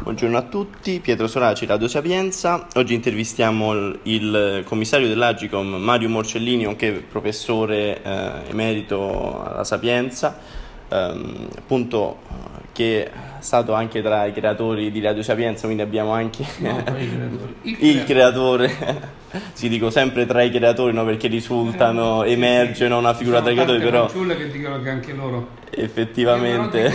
Buongiorno a tutti, Pietro Soraci, Radio Sapienza. Oggi intervistiamo il commissario dell'Agicom Mario Morcellini, nonché professore emerito alla Sapienza, appunto, che è stato anche tra i creatori di Radio Sapienza, quindi abbiamo anche il creatore. Sì, dico sempre tra i creatori, no, perché risultano, emergono una figura tra i creatori, però che dicono che anche loro effettivamente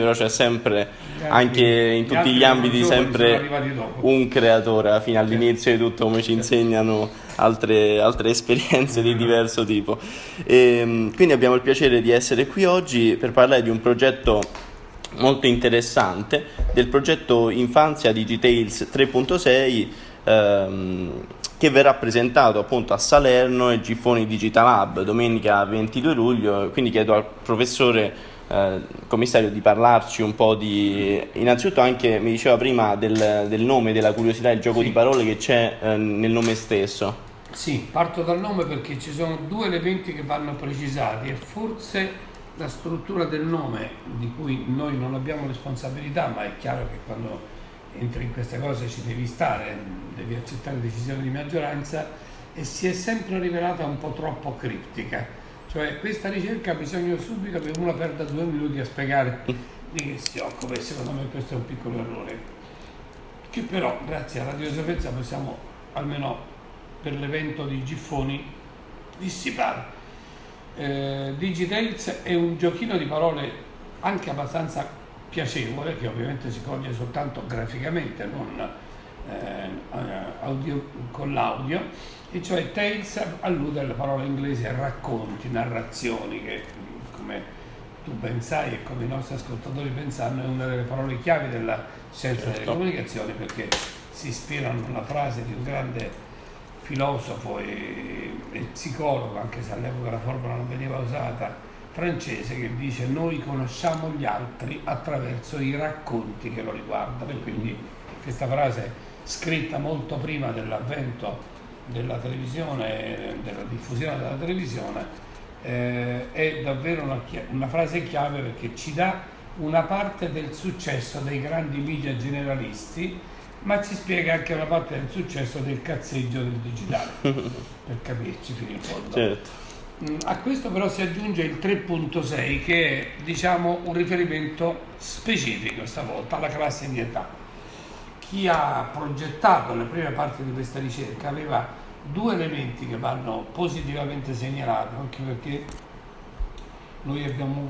però c'è sempre anche in tutti gli ambiti sempre un creatore, fino all'inizio di tutto, come ci insegnano altre esperienze di diverso tipo. E quindi abbiamo il piacere di essere qui oggi per parlare di un progetto molto interessante, del progetto Infanzia DigiTales 3.6, che verrà presentato appunto a Salerno e Giffoni Digital Hub domenica 22 luglio, quindi chiedo al professore commissario di parlarci un po' di, innanzitutto anche mi diceva prima del nome, della curiosità, il gioco di parole che c'è nel nome stesso. Sì, parto dal nome perché ci sono due elementi che vanno precisati e forse la struttura del nome, di cui noi non abbiamo responsabilità, ma è chiaro che quando entri in queste cose ci devi stare, devi accettare decisioni di maggioranza, e si è sempre rivelata un po' troppo criptica, cioè questa ricerca ha bisogno subito che uno perda 2 minuti a spiegare di che si occupa, e secondo me questo è un piccolo errore che però grazie alla Radio Sapienza possiamo, almeno per l'evento di Giffoni, dissipare. DigiTales è un giochino di parole anche abbastanza piacevole, che ovviamente si coglie soltanto graficamente, non audio, con l'audio, e cioè tales allude alla parola inglese racconti, narrazioni, che come tu ben sai e come i nostri ascoltatori pensano è una delle parole chiave della scienza delle comunicazioni, perché si ispirano alla frase di un grande filosofo e psicologo, anche se all'epoca la formula non veniva usata, francese, che dice: noi conosciamo gli altri attraverso i racconti che lo riguardano. E quindi questa frase, scritta molto prima dell'avvento della televisione, della diffusione della televisione, è davvero una frase chiave, perché ci dà una parte del successo dei grandi media generalisti, ma ci spiega anche una parte del successo del cazzeggio del digitale, per capirci fino in fondo. Certo. A questo però si aggiunge il 3.6, che è, diciamo, un riferimento specifico stavolta alla classe di età. Chi ha progettato le prime parti di questa ricerca aveva due elementi che vanno positivamente segnalati, anche perché noi abbiamo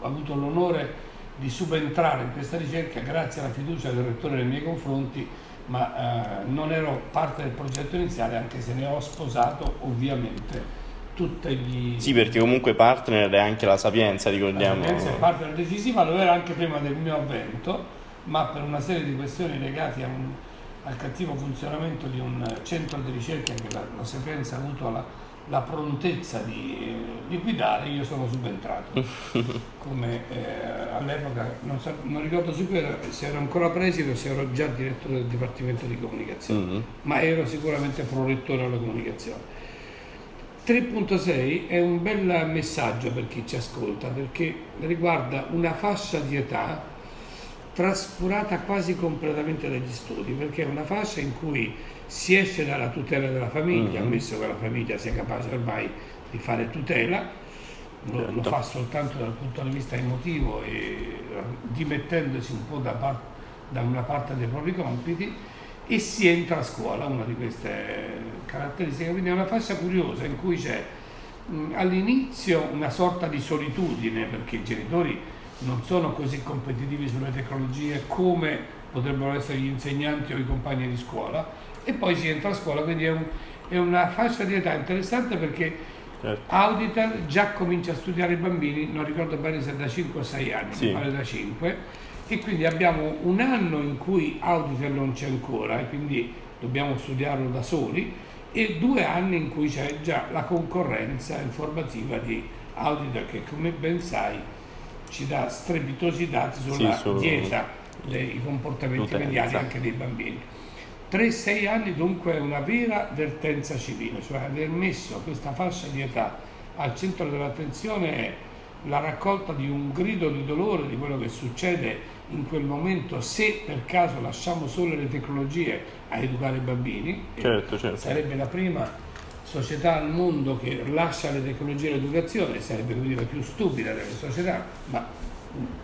avuto l'onore di subentrare in questa ricerca grazie alla fiducia del rettore nei miei confronti, ma non ero parte del progetto iniziale, anche se ne ho sposato ovviamente tutti gli... Sì, perché comunque partner è anche la Sapienza, ricordiamo. La Sapienza è partner decisiva, lo era anche prima del mio avvento, ma per una serie di questioni legate al cattivo funzionamento di un centro di ricerca che la Sapienza ha avuto la prontezza di guidare, io sono subentrato. Come all'epoca, non ricordo se ero ancora preside o se ero già direttore del Dipartimento di Comunicazione, ma ero sicuramente prorettore alla comunicazione. 3.6 è un bel messaggio per chi ci ascolta, perché riguarda una fascia di età trascurata quasi completamente dagli studi, perché è una fascia in cui si esce dalla tutela della famiglia, ammesso che la famiglia sia capace ormai di fare tutela, lo fa soltanto dal punto di vista emotivo e dimettendosi un po' da una parte dei propri compiti, e si entra a scuola, una di queste caratteristiche. Quindi è una fascia curiosa in cui c'è all'inizio una sorta di solitudine, perché i genitori non sono così competitivi sulle tecnologie come potrebbero essere gli insegnanti o i compagni di scuola, e poi si entra a scuola. Quindi è una fascia di età interessante, perché Auditel già comincia a studiare i bambini, non ricordo bene se da 5 o 6 anni, mi pare da 5, e quindi abbiamo un anno in cui Auditel non c'è ancora e quindi dobbiamo studiarlo da soli, e 2 anni in cui c'è già la concorrenza informativa di Auditel, che come ben sai ci dà strepitosi dati sulla dieta, i comportamenti mediali anche dei bambini. 3-6 anni dunque è una vera vertenza civile, cioè aver messo questa fascia di età al centro dell'attenzione la raccolta di un grido di dolore di quello che succede in quel momento se per caso lasciamo solo le tecnologie a educare i bambini. Certo. Sarebbe la prima società al mondo che lascia le tecnologie all'educazione, sarebbe quindi la più stupida delle società, ma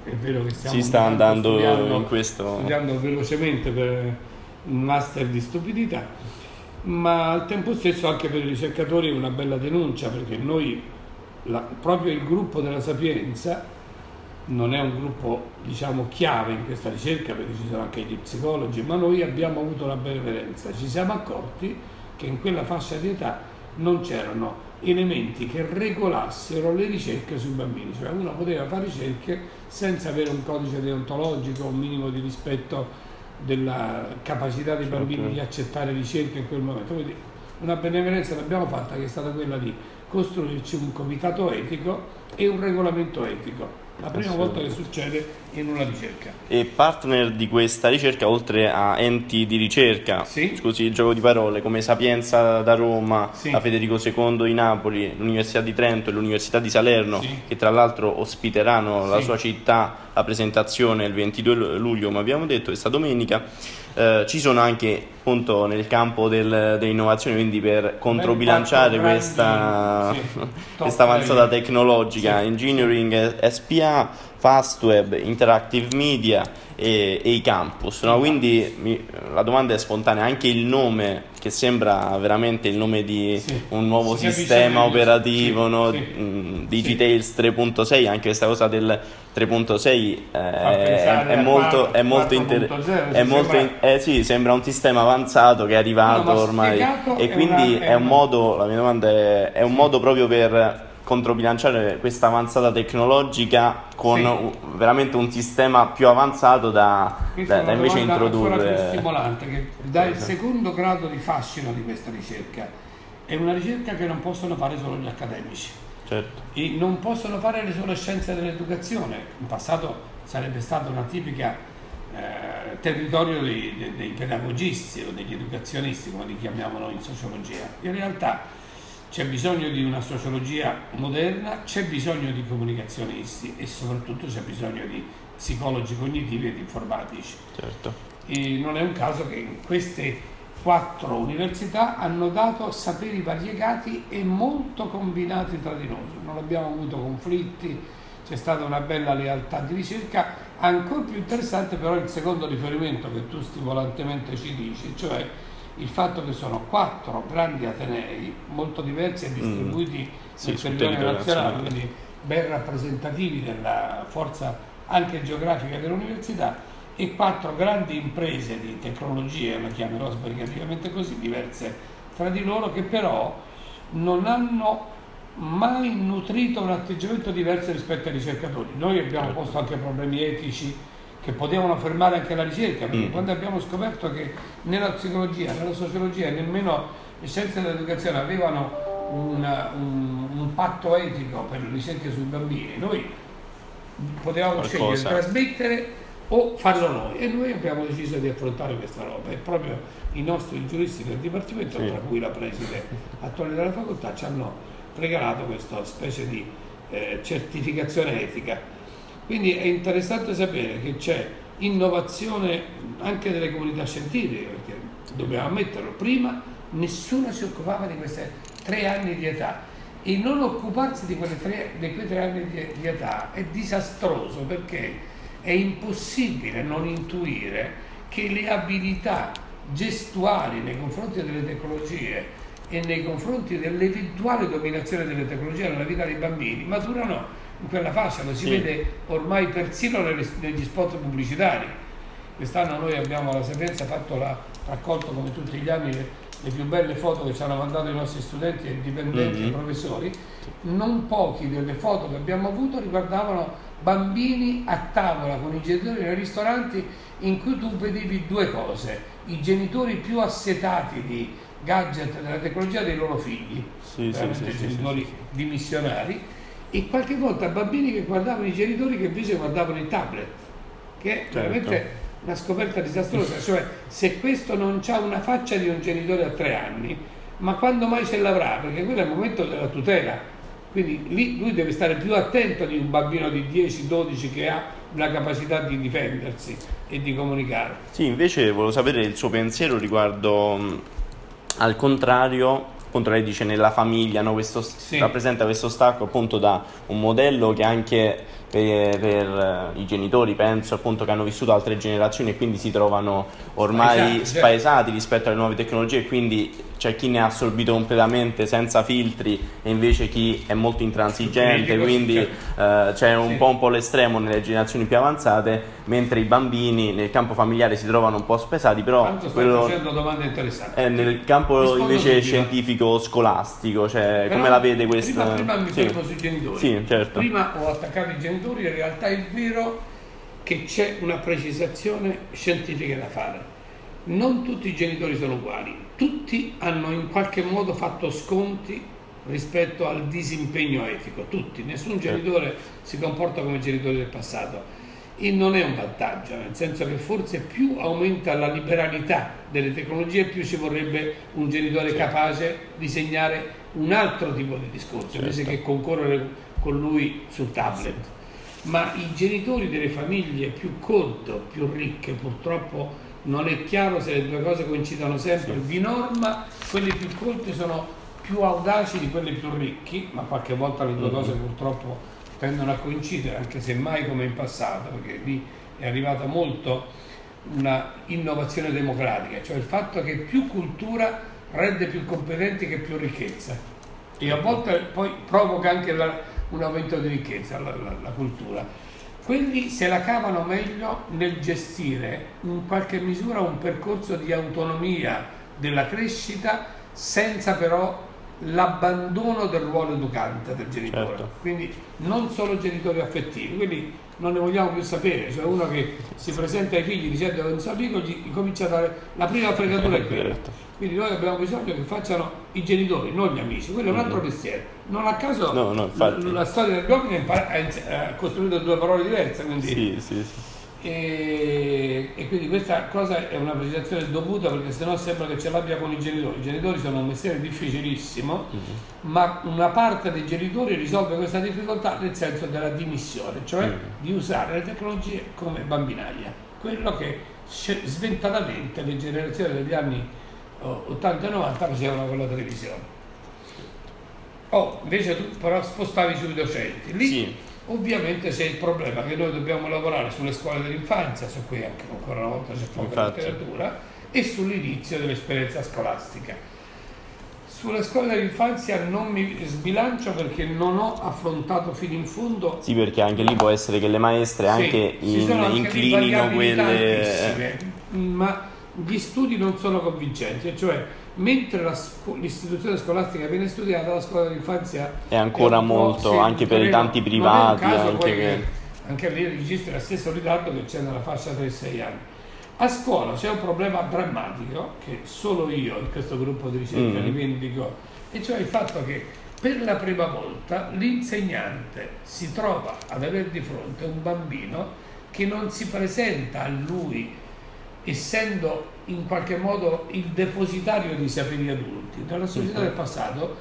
è vero che stiamo studiando velocemente per un master di stupidità, ma al tempo stesso anche per i ricercatori è una bella denuncia, perché noi proprio il gruppo della Sapienza non è un gruppo, diciamo, chiave in questa ricerca, perché ci sono anche gli psicologi, ma noi abbiamo avuto la benevolenza, ci siamo accorti che in quella fascia di età non c'erano elementi che regolassero le ricerche sui bambini, cioè uno poteva fare ricerche senza avere un codice deontologico, un minimo di rispetto della capacità dei bambini di accettare ricerche in quel momento. Quindi una benevolenza l'abbiamo fatta, che è stata quella di costruirci un comitato etico e un regolamento etico. La prima volta che succede in una ricerca. E partner di questa ricerca, oltre a enti di ricerca, scusi il gioco di parole, come Sapienza da Roma, la Federico II di Napoli, l'Università di Trento e l'Università di Salerno, che tra l'altro ospiteranno la sua città, la presentazione il 22 luglio, come abbiamo detto, questa domenica. Ci sono anche, appunto, nel campo dell'innovazione, quindi per controbilanciare questa avanzata tecnologica, engineering SPA, Fastweb, Interactive Media e i campus, no? Quindi la domanda è spontanea, anche il nome, che sembra veramente il nome di un nuovo sistema operativo, DigiTales 3.6, anche questa cosa del 3.6 sembra un sistema avanzato che è arrivato ormai, e quindi è un modo proprio per controbilanciare questa avanzata tecnologica con veramente un sistema più avanzato da invece introdurre. Più stimolante, che dà il secondo grado di fascino di questa ricerca. È una ricerca che non possono fare solo gli accademici, e non possono fare le sole scienze dell'educazione. In passato sarebbe stata una tipica territorio dei pedagogisti o degli educazionisti, come li chiamiamo noi in sociologia. In realtà c'è bisogno di una sociologia moderna, c'è bisogno di comunicazionisti e soprattutto c'è bisogno di psicologi cognitivi ed informatici. E non è un caso che queste 4 università hanno dato saperi variegati e molto combinati tra di loro. Non abbiamo avuto conflitti, c'è stata una bella lealtà di ricerca. Ancora più interessante però il secondo riferimento che tu stimolantemente ci dici, cioè il fatto che sono 4 grandi atenei molto diversi e distribuiti nel territorio nazionale, quindi ben rappresentativi della forza anche geografica dell'università, e 4 grandi imprese di tecnologie, la chiamerò sbrigativamente così, diverse tra di loro, che però non hanno mai nutrito un atteggiamento diverso rispetto ai ricercatori. Noi abbiamo posto anche problemi etici che potevano fermare anche la ricerca, perché quando abbiamo scoperto che nella psicologia, nella sociologia e nemmeno le scienze dell'educazione avevano un patto etico per le ricerche sui bambini, noi potevamo scegliere trasmettere o farlo noi, e noi abbiamo deciso di affrontare questa roba, e proprio i nostri giuristi del dipartimento, tra cui la preside attuale della facoltà, ci hanno regalato questa specie di certificazione etica. Quindi è interessante sapere che c'è innovazione anche delle comunità scientifiche, perché dobbiamo ammetterlo, prima nessuno si occupava di questi 3 anni di età, e non occuparsi di quei tre anni di età è disastroso, perché è impossibile non intuire che le abilità gestuali nei confronti delle tecnologie e nei confronti dell'eventuale dominazione delle tecnologie nella vita dei bambini maturano in quella fascia, lo si vede ormai persino negli spot pubblicitari. Quest'anno noi abbiamo alla Sapienza raccolto come tutti gli anni le più belle foto che ci hanno mandato i nostri studenti e dipendenti e professori. Non pochi delle foto che abbiamo avuto riguardavano bambini a tavola con i genitori nei ristoranti, in cui tu vedevi 2 cose: i genitori più assetati di gadget della tecnologia dei loro figli, genitori dimissionari, e qualche volta bambini che guardavano i genitori che invece guardavano i tablet, che è veramente una scoperta disastrosa. Cioè, se questo non ha una faccia di un genitore a 3 anni, ma quando mai ce l'avrà? Perché quello è il momento della tutela, Quindi lì lui deve stare più attento di un bambino di 10-12 che ha la capacità di difendersi e di comunicare. Sì, invece volevo sapere il suo pensiero riguardo al contrario, appunto lei dice nella famiglia, no, questo rappresenta questo stacco appunto da un modello che anche per i genitori, penso appunto, che hanno vissuto altre generazioni e quindi si trovano ormai spaesati rispetto alle nuove tecnologie, quindi c'è chi ne ha assorbito completamente senza filtri e invece chi è molto intransigente, quindi c'è un po' l'estremo nelle generazioni più avanzate, mentre i bambini nel campo familiare si trovano un po' spesati, però facendo domande interessanti. Nel campo invece scientifico scolastico, cioè però come la vede questa? Prima mi fermo sui genitori. Sì, certo. Prima ho attaccato i genitori, in realtà è vero che c'è una precisazione scientifica da fare. Non tutti i genitori sono uguali, tutti hanno in qualche modo fatto sconti rispetto al disimpegno etico, tutti, nessun genitore si comporta come genitore del passato e non è un vantaggio, nel senso che forse più aumenta la liberalità delle tecnologie più ci vorrebbe un genitore capace di segnare un altro tipo di discorso invece che concorrere con lui sul tablet. Ma i genitori delle famiglie più corte, più ricche, purtroppo non è chiaro se le due cose coincidano sempre, di norma quelli più colti sono più audaci di quelli più ricchi, ma qualche volta le due cose purtroppo tendono a coincidere, anche se mai come in passato, perché lì è arrivata molto una innovazione democratica, cioè il fatto che più cultura rende più competenti che più ricchezza e a volte poi provoca anche un aumento di ricchezza la cultura. Quelli se la cavano meglio nel gestire in qualche misura un percorso di autonomia della crescita senza però l'abbandono del ruolo educante del genitore, quindi non solo genitori affettivi, quindi non ne vogliamo più sapere, cioè uno che si presenta ai figli dicendo non so amico, gli comincia a dare la prima fregatura è quella, quindi noi abbiamo bisogno che facciano i genitori, non gli amici, quello è un altro pensiero, non a caso la storia del dell'uomo ha costruito due parole diverse, quindi E quindi questa cosa è una precisazione dovuta perché sennò sembra che ce l'abbia con i genitori sono un mestiere difficilissimo, ma una parte dei genitori risolve questa difficoltà nel senso della dimissione, cioè di usare le tecnologie come bambinaglia, quello che sventatamente le generazioni degli anni 80 e 90 facevano con la televisione. Invece tu però spostavi sui docenti lì. Ovviamente c'è il problema che noi dobbiamo lavorare sulle scuole dell'infanzia, su cui anche ancora una volta c'è poca letteratura, e sull'inizio dell'esperienza scolastica. Sulle scuole dell'infanzia non mi sbilancio perché non ho affrontato fino in fondo. Sì, perché anche lì può essere che le maestre anche inclinino quelle. Ma gli studi non sono convincenti, cioè mentre l'istituzione scolastica viene studiata, la scuola dell'infanzia è ancora molto, anche per i tanti privati, anche lì registra lo stesso ritardo che c'è nella fascia 3-6 anni. A scuola c'è un problema drammatico che solo io in questo gruppo di ricerca rivendico, e cioè il fatto che per la prima volta l'insegnante si trova ad avere di fronte un bambino che non si presenta a lui essendo in qualche modo il depositario di saperi adulti. Nella società del passato,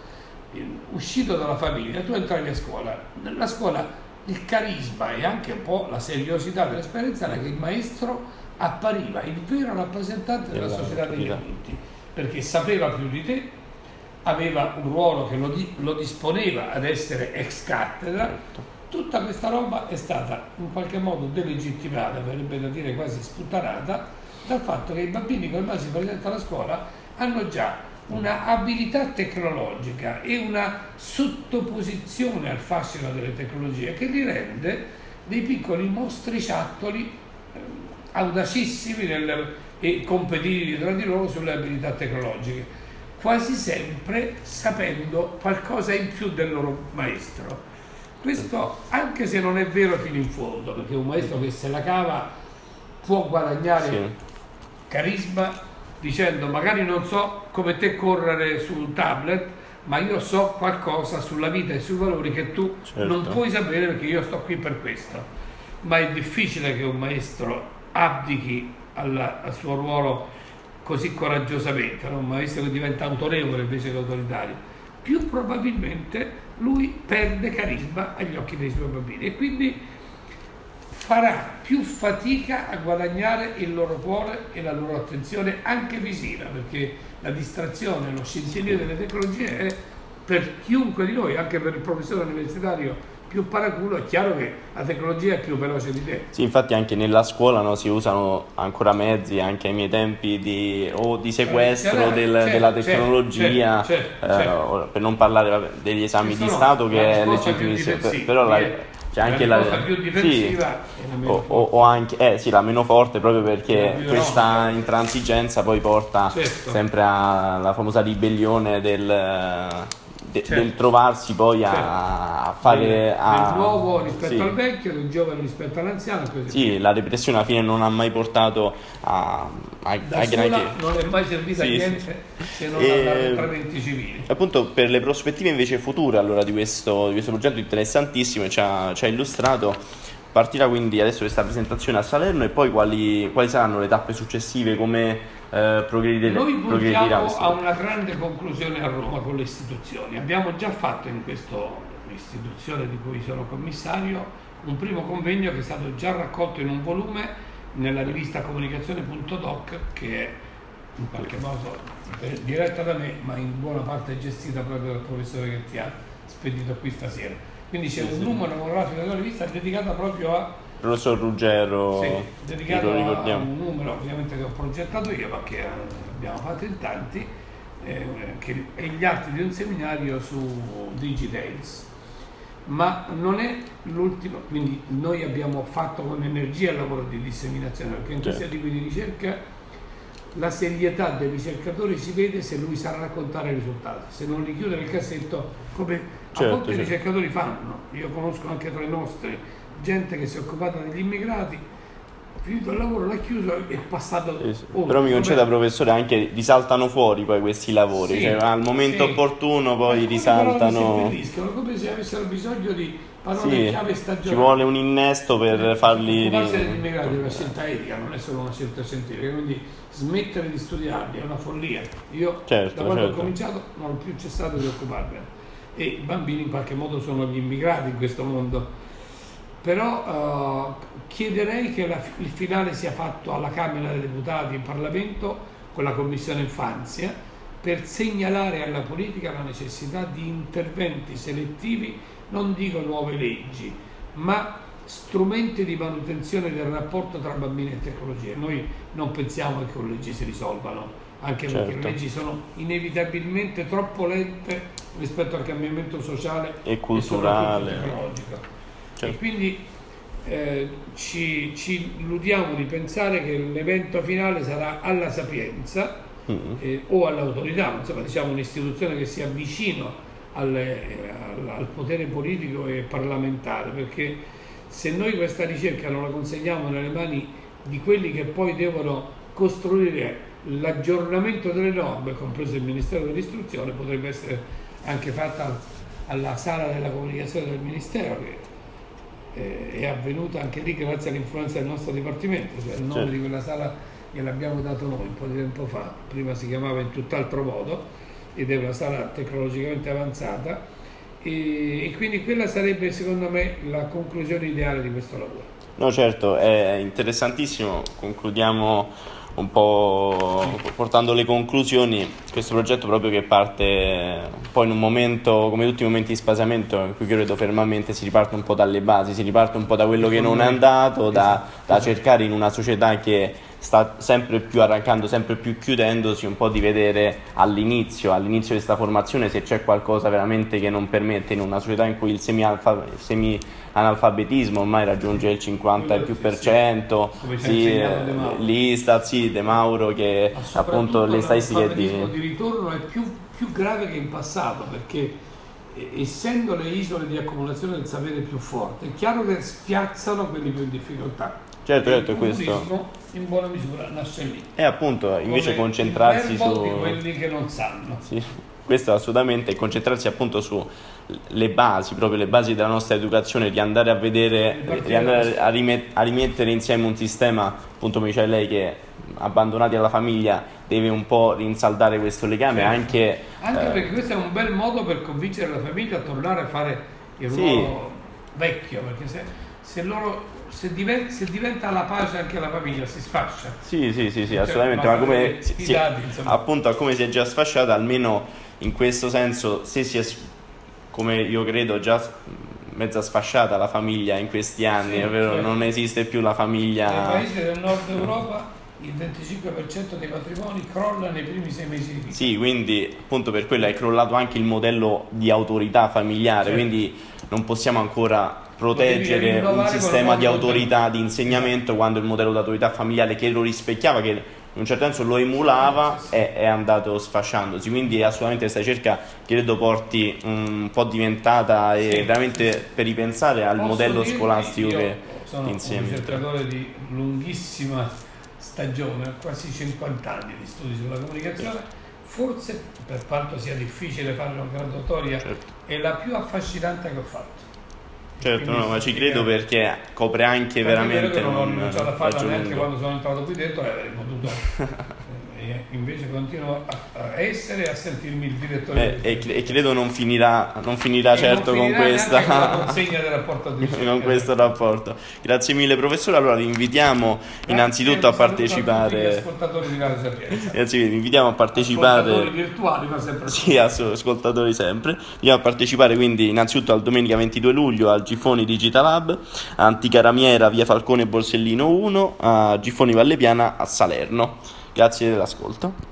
uscito dalla famiglia, tu entravi a scuola, nella scuola il carisma e anche un po' la seriosità dell'esperienza era che il maestro appariva il vero rappresentante della società degli adulti, perché sapeva più di te, aveva un ruolo che lo disponeva ad essere ex cattedra. Tutta questa roba è stata in qualche modo delegittimata, verrebbe da dire quasi sputtanata, dal fatto che i bambini che ormai si presentano alla scuola hanno già una abilità tecnologica e una sottoposizione al fascino delle tecnologie che li rende dei piccoli mostriciattoli audacissimi e competitivi tra di loro sulle abilità tecnologiche, quasi sempre sapendo qualcosa in più del loro maestro. Questo anche se non è vero fino in fondo, perché un maestro che se la cava può guadagnare carisma dicendo magari non so come te correre su un tablet, ma io so qualcosa sulla vita e sui valori che tu non puoi sapere perché io sto qui per questo. Ma è difficile che un maestro abdichi al suo ruolo così coraggiosamente, un maestro che diventa autorevole invece che autoritario. più probabilmente lui perde carisma agli occhi dei suoi bambini e quindi farà più fatica a guadagnare il loro cuore e la loro attenzione anche visiva, perché la distrazione, lo scintillio delle tecnologie è per chiunque di noi, anche per il professore universitario più paraculo, è chiaro che la tecnologia è più veloce di te. Sì, infatti anche nella scuola si usano ancora mezzi, anche ai miei tempi, di sequestro della tecnologia, certo. Per non parlare degli esami di Stato, che è l'eccezione, però c'è anche la più difensiva, sì, o anche la meno forte, proprio perché questa intransigenza poi porta sempre alla famosa ribellione del trovarsi poi a fare del nuovo rispetto al vecchio, del giovane rispetto all'anziano, la repressione alla fine non ha mai portato a non è mai servita a niente se non all'arretramento civile. Appunto, per le prospettive invece future allora di questo progetto interessantissimo che ci ha illustrato, partirà quindi adesso questa presentazione a Salerno e poi quali saranno le tappe successive, come progredirà? Noi puntiamo a una grande conclusione a Roma con le istituzioni. Abbiamo già fatto in questa istituzione di cui sono commissario un primo convegno che è stato già raccolto in un volume nella rivista comunicazione.doc, che è in qualche modo diretta da me ma in buona parte gestita proprio dal professore che ti ha spedito qui stasera. Quindi c'è un numero monografico della rivista dedicato proprio a professor Ruggero, dedicato a un numero ovviamente che ho progettato io, ma che abbiamo fatto in tanti, e gli atti di un seminario su DigiTales. Ma non è l'ultimo, quindi noi abbiamo fatto con energia il lavoro di disseminazione, perché in questi tipi di ricerca la serietà del ricercatore si vede se lui sa raccontare i risultati, se non li chiude nel cassetto, come a volte i ricercatori fanno. Io conosco anche tra i nostri gente che si è occupata degli immigrati, finito il lavoro, l'ha chiuso e è passato. Però mi conceda, professore, anche risaltano fuori poi questi lavori, al momento opportuno poi risaltano, come se avessero bisogno di parole chiave stagionali. Ci vuole un innesto per farli occuparsi degli immigrati. È una scelta etica, non è solo una scelta scientifica, quindi smettere di studiarli è una follia. Io da quando ho cominciato non ho più cessato di occuparmene, e i bambini in qualche modo sono gli immigrati in questo mondo. Però chiederei che il finale sia fatto alla Camera dei Deputati, in Parlamento, con la Commissione Infanzia, per segnalare alla politica la necessità di interventi selettivi, non dico nuove leggi, ma strumenti di manutenzione del rapporto tra bambini e tecnologie. Noi non pensiamo che con leggi si risolvano, anche perché le leggi sono inevitabilmente troppo lente rispetto al cambiamento sociale e culturale e tecnologico. E quindi ci illudiamo di pensare che l'evento finale sarà alla Sapienza o all'Autorità, insomma diciamo un'istituzione che sia vicino al potere politico e parlamentare, perché se noi questa ricerca non la consegniamo nelle mani di quelli che poi devono costruire l'aggiornamento delle norme, compreso il Ministero dell'Istruzione, potrebbe essere anche fatta alla Sala della Comunicazione del Ministero, che è avvenuta anche lì grazie all'influenza del nostro dipartimento, cioè il nome di quella sala gliel'abbiamo dato noi un po' di tempo fa, prima si chiamava in tutt'altro modo ed è una sala tecnologicamente avanzata, e quindi quella sarebbe secondo me la conclusione ideale di questo lavoro. No, certo, è interessantissimo. Concludiamo un po' portando le conclusioni, questo progetto proprio che parte poi in un momento, come tutti i momenti di spasamento, in cui credo fermamente si riparte un po' dalle basi, si riparte un po' da quello che non è andato, da cercare in una società che sta sempre più arrancando, sempre più chiudendosi, un po' di vedere all'inizio di questa formazione se c'è qualcosa veramente che non permette, in una società in cui il semi-analfabetismo ormai raggiunge il 50 e più %, l'Istat, De Mauro, che appunto le statistiche di ritorno è più grave che in passato, perché essendo le isole di accumulazione del sapere più forte, è chiaro che spiazzano quelli più in difficoltà. Certo, questo in buona misura nasce lì. E appunto, invece, concentrarsi su quelli che non sanno. Sì. questo assolutamente, e concentrarsi appunto sulle basi, proprio le basi della nostra educazione, di andare a vedere, di andare a rimettere insieme un sistema, appunto mi diceva lei, che abbandonati alla famiglia deve un po' rinsaldare questo legame, certo. anche perché questo è un bel modo per convincere la famiglia a tornare a fare il ruolo vecchio, perché se diventa la pace anche la famiglia si sfascia. Sì, cioè, assolutamente, ma come fidati, appunto, come si è già sfasciata, almeno in questo senso, se si è, come io credo, già mezza sfasciata la famiglia in questi anni, ovvero certo. Non esiste più la famiglia. Nei paesi del nord Europa il 25% dei matrimoni crolla nei primi 6 mesi di vita. Sì, quindi appunto per quello è crollato anche il modello di autorità familiare, certo. Quindi non possiamo ancora proteggere un sistema di autorità, di insegnamento, quando il modello d'autorità familiare che lo rispecchiava, che in un certo senso lo emulava, è andato sfasciandosi. Quindi assolutamente questa ricerca, credo, porti un po' diventata e veramente per ripensare al modello scolastico che insieme. Un ricercatore di lunghissima stagione, quasi 50 anni di studi sulla comunicazione. Forse, per quanto sia difficile fare una graduatoria, certo. È la più affascinante che ho fatto. Certo, no, ma ci credo, perché copre anche veramente. Non ce la faccio neanche quando sono entrato qui dentro, e avrei potuto invece continuo a essere e a sentirmi il direttore. E credo non finirà certo non finirà con questa con la consegna del rapporto con questo rapporto. Grazie mille, professore. Allora vi invitiamo innanzitutto a partecipare. Ascoltatori di Radio Sapienza. Grazie, vi invitiamo a partecipare. Ascoltatori virtuali, ma sempre. Sì, ascoltatori sempre. Andiamo a partecipare quindi innanzitutto al domenica 22 luglio al Giffoni Digital Hub, a Antica Ramiera, via Falcone Borsellino 1, a Giffoni Valle Piana a Salerno. Grazie dell'ascolto.